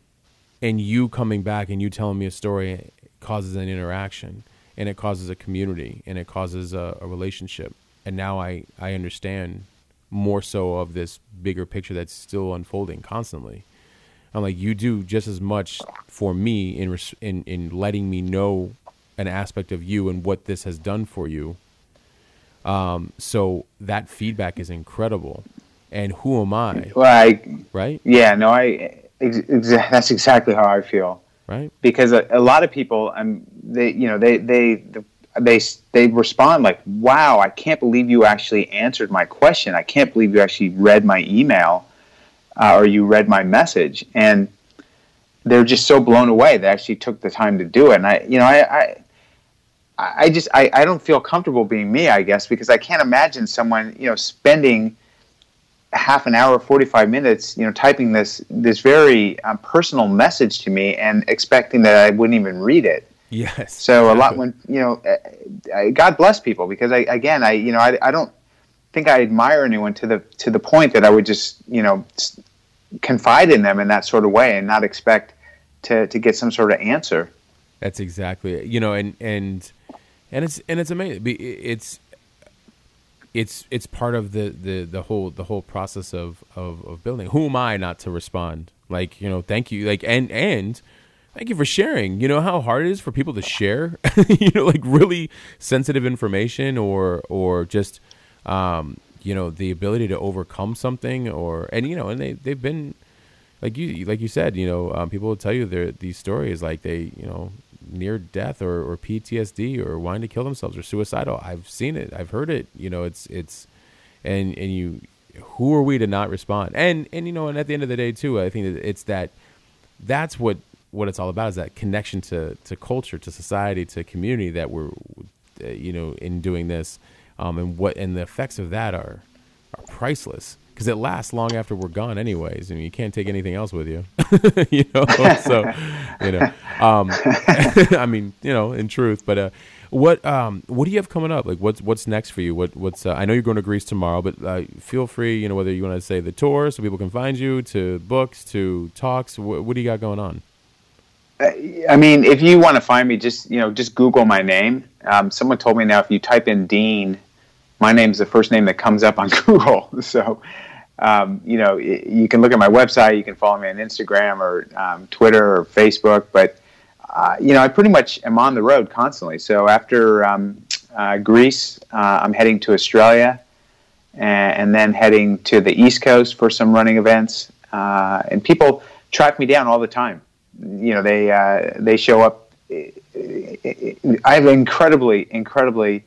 And you coming back and you telling me a story causes an interaction, and it causes a community, and it causes a, a relationship. And now I, I understand more so of this bigger picture that's still unfolding constantly. I'm like, you do just as much for me in res- in, in letting me know an aspect of you and what this has done for you. Um, so that feedback is incredible. And who am I? Well, I right? Yeah, no, I, ex- ex- that's exactly how I feel. Right. Because a, a lot of people, um, they, you know, they, they, they, they respond like, "Wow, I can't believe you actually answered my question. I can't believe you actually read my email, uh, or you read my message." And they're just so blown away. They actually took the time to do it. And I, you know, I, I, I just I, I don't feel comfortable being me, I guess, because I can't imagine someone, you know, spending half an hour, forty-five minutes, you know, typing this this very um, personal message to me and expecting that I wouldn't even read it. Yes. So a lot when, you know, I, God bless people, because I again I you know I, I don't think I admire anyone to the to the point that I would just, you know, confide in them in that sort of way and not expect to to get some sort of answer. That's exactly it. You know, and and and it's and it's amazing. It's it's it's part of the, the, the whole the whole process of, of, of building. Who am I not to respond? Like, you know, thank you. Like, and and thank you for sharing. You know how hard it is for people to share, you know, like really sensitive information or or just um, you know, the ability to overcome something, or and you know, and they, they've been like you like you said, you know, um, people will tell you their these stories like they, you know, near death or, or P T S D or wanting to kill themselves or suicidal. I've seen it. I've heard it. You know, it's, it's, and, and you, who are we to not respond? And, and, you know, and at the end of the day too, I think that it's that, that's what, what it's all about, is that connection to, to culture, to society, to community that we're, uh, you know, in doing this, um, and what and the effects of that are are priceless, because it lasts long after we're gone anyways. I mean, you can't take anything else with you, you know, so, you know, um, I mean, you know, in truth, but, uh, what, um, what do you have coming up? Like what's, what's next for you? What, what's, uh, I know you're going to Greece tomorrow, but, uh, feel free, you know, whether you want to say the tour so people can find you, to books, to talks, wh- what do you got going on? I mean, if you want to find me, just, you know, just Google my name. Um, someone told me now, if you type in Dean, my name's the first name that comes up on Google. So, um, you know, you can look at my website, you can follow me on Instagram or um, Twitter or Facebook, but, uh, you know, I pretty much am on the road constantly. So after um, uh, Greece, uh, I'm heading to Australia and, and then heading to the East Coast for some running events. Uh, and people track me down all the time. You know, they, uh, they show up. I have an incredibly, incredibly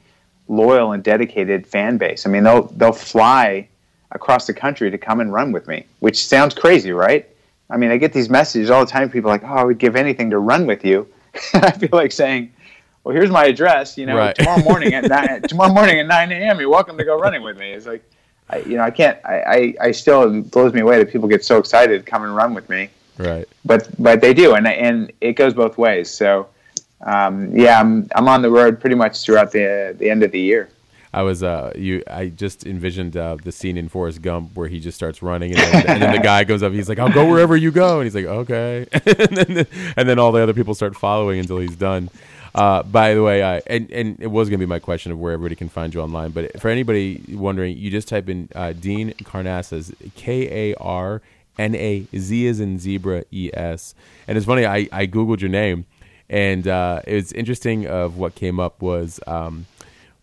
loyal and dedicated fan base. I mean, they'll they'll fly across the country to come and run with me, which sounds crazy, right? I mean, I get these messages all the time. People are like, oh, I would give anything to run with you. I feel like saying, well, here's my address. You know, right. tomorrow morning at nine, tomorrow morning at nine a.m., you're welcome to go running with me. It's like, I, you know, I can't. I, I I still it blows me away that people get so excited to come and run with me. Right. But but they do, and and it goes both ways. So. Um, yeah, I'm, I'm on the road pretty much throughout the the end of the year. I was, uh, you, I just envisioned, uh, the scene in Forrest Gump where he just starts running and then, and then the guy goes up, he's like, I'll go wherever you go. And he's like, okay. and, then, and then all the other people start following until he's done. Uh, by the way, I, and, and it was going to be my question of where everybody can find you online, but for anybody wondering, you just type in, uh, Dean Karnazes, K A R N A Z as in zebra, E S. And it's funny, I, I Googled your name. And uh, it's interesting of what came up was, um,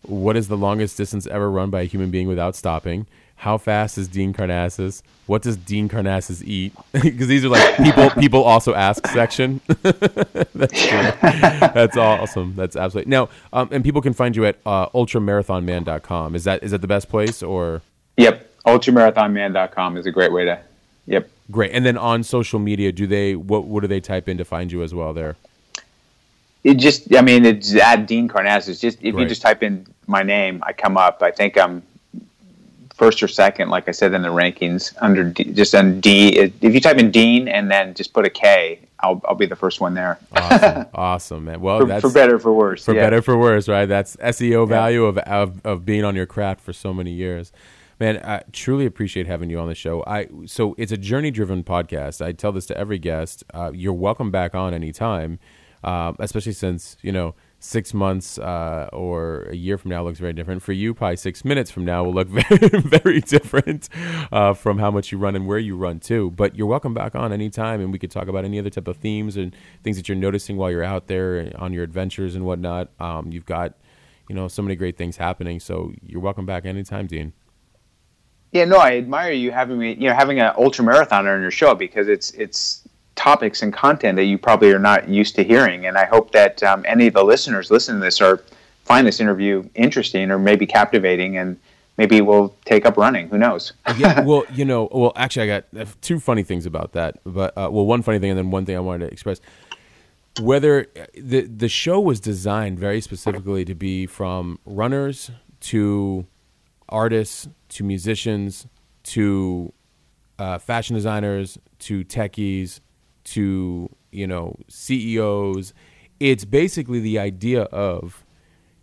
what is the longest distance ever run by a human being without stopping? How fast is Dean Karnazes? What does Dean Karnazes eat? Because these are like people people also ask section. that's, that's awesome. That's absolutely. Now, um, and people can find you at uh, ultramarathon man dot com. Is that is that the best place? Or Yep. ultramarathon man dot com is a great way to, yep. Great. And then on social media, do they what, what do they type in to find you as well there? It just, I mean, it's at Dean Karnazes. Just if right. you just type in my name, I come up. I think I'm first or second, like I said, in the rankings under D, just on D. If you type in Dean and then just put a K, I'll I'll be the first one there. Awesome, awesome, man. Well, for, that's, for better or for worse. For yeah. better or for worse, right? That's S E O value yeah. of, of of being on your craft for so many years. Man, I truly appreciate having you on the show. I so it's a journey-driven podcast. I tell this to every guest. Uh, you're welcome back on anytime. Um, especially since, you know, six months uh, or a year from now looks very different. For you, probably six minutes from now will look very, very different uh, from how much you run and where you run too. But you're welcome back on anytime, and we could talk about any other type of themes and things that you're noticing while you're out there on your adventures and whatnot. Um, you've got, you know, so many great things happening. So you're welcome back anytime, Dean. Yeah, no, I admire you having me, you know, having an ultramarathoner on your show, because it's it's. topics and content that you probably are not used to hearing, and I hope that um, any of the listeners listening to this are find this interview interesting or maybe captivating, and maybe we'll take up running. Who knows? yeah, well, you know, well, actually, I got two funny things about that, but uh, well, one funny thing and then one thing I wanted to express. Whether the the show was designed very specifically to be from runners to artists to musicians to uh, fashion designers to techies. To, you know, C E Os, it's basically the idea of,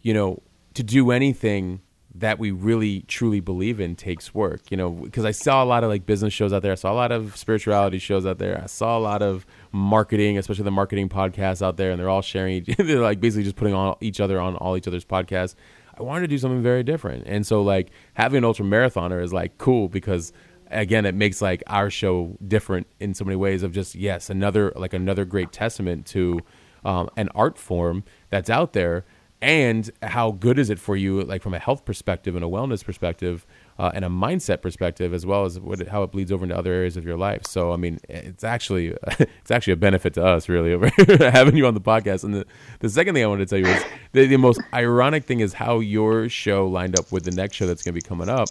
you know, to do anything that we really truly believe in takes work, you know, because I saw a lot of like business shows out there. I saw a lot of spirituality shows out there. I saw a lot of marketing, especially the marketing podcasts out there, and they're all sharing, they're like basically just putting on each other on all each other's podcasts. I wanted to do something very different. And so like having an ultra marathoner is like cool because again, it makes like our show different in so many ways of just, yes, another like another great testament to um, an art form that's out there, and how good is it for you, like from a health perspective and a wellness perspective uh, and a mindset perspective, as well as what, how it bleeds over into other areas of your life. So, I mean, it's actually it's actually a benefit to us, really, having you on the podcast. And the, the second thing I wanted to tell you is the, the most ironic thing is how your show lined up with the next show that's going to be coming up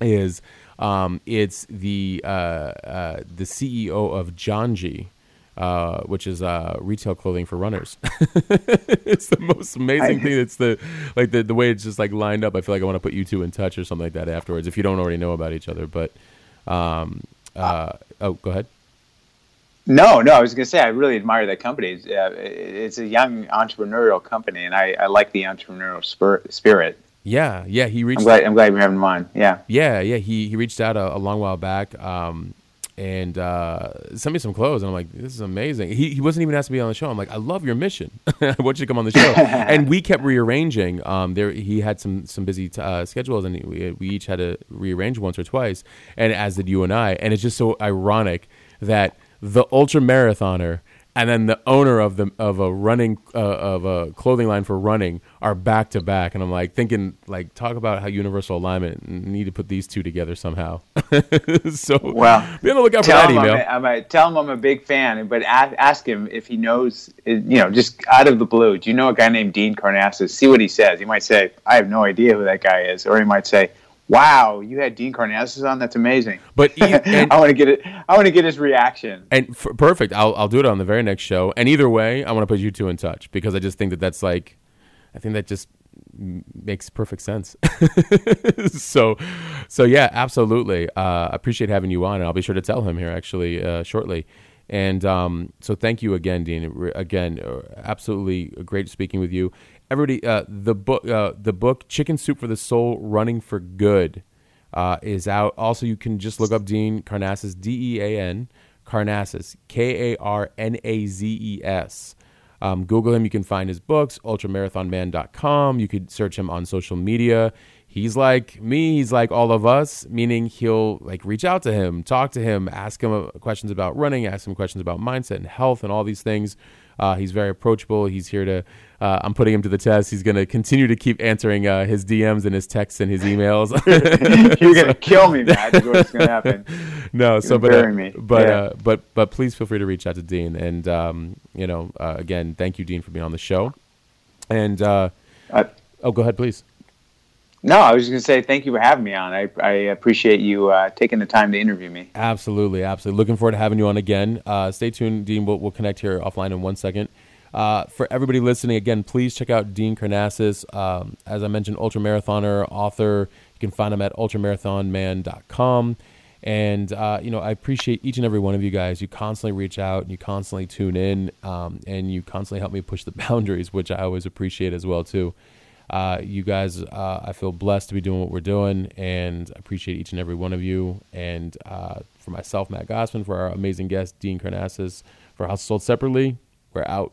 is... Um, it's the uh, uh, the C E O of Janji, uh, which is uh, retail clothing for runners. It's the most amazing I, thing. It's the like the, the way it's just like lined up. I feel like I want to put you two in touch or something like that afterwards if you don't already know about each other. But um, uh, oh, go ahead. No, no, I was going to say, I really admire that company. It's, uh, it's a young entrepreneurial company, and I, I like the entrepreneurial spir- spirit. Yeah, yeah, he reached I'm glad, out. I'm glad you're having mine, yeah. Yeah, yeah, he, he reached out a, a long while back um, and uh, sent me some clothes, and I'm like, this is amazing. He, he wasn't even asked to be on the show. I'm like, I love your mission. I want you to come on the show. And we kept rearranging. Um, there, he had some, some busy t- uh, schedules, and we, we each had to rearrange once or twice, and as did you and I. And it's just so ironic that the ultra marathoner and then the owner of the of a running uh, of a clothing line for running are back to back, and I'm like thinking like talk about how universal alignment. Need to put these two together somehow. So well, be on the lookout for that email. I'm a, I'm a, tell him I'm a big fan, but ask him if he knows. You know, just out of the blue, do you know a guy named Dean Karnazes? See what he says. He might say, I have no idea who that guy is, or he might say, wow, you had Dean Karnazes on? That's amazing. But e- and, I want to get it. I want to get his reaction. And f- perfect. I'll I'll do it on the very next show. And either way, I want to put you two in touch because I just think that that's like, I think that just makes perfect sense. so, so yeah, absolutely. I uh, appreciate having you on, and I'll be sure to tell him here actually uh, shortly. And um, so, thank you again, Dean. Again, absolutely great speaking with you. Everybody, uh, the book, uh, the book, Chicken Soup for the Soul, Running for Good, uh, is out. Also, you can just look up Dean Karnazes, D E A N, Karnazes, K A R N A Z E S. Um, Google him. You can find his books, ultramarathon man dot com. You could search him on social media. He's like me. He's like all of us, meaning he'll like reach out to him, talk to him, ask him questions about running, ask him questions about mindset and health and all these things. Uh, he's very approachable. He's here to, uh, I'm putting him to the test. He's going to continue to keep answering uh, his D Ms and his texts and his emails. You're going to so, kill me, Matt. That's what's going to happen. No, You're so, but, uh, me. but, yeah. uh, but, but please feel free to reach out to Dean. And, um, you know, uh, again, thank you, Dean, for being on the show. And, uh, uh, oh, go ahead, please. No, I was just going to say thank you for having me on. I, I appreciate you uh, taking the time to interview me. Absolutely, absolutely. Looking forward to having you on again. Uh, stay tuned, Dean. We'll, we'll connect here offline in one second. Uh, for everybody listening, again, please check out Dean Karnazes. Um, as I mentioned, ultramarathoner, author. You can find him at ultramarathon man dot com. And, uh, you know, I appreciate each and every one of you guys. You constantly reach out and you constantly tune in um, and you constantly help me push the boundaries, which I always appreciate as well, too. Uh, you guys, uh, I feel blessed to be doing what we're doing, and I appreciate each and every one of you. And uh, for myself, Matt Gossman, for our amazing guest, Dean Karnazes, for Hustle Sold Separately, we're out.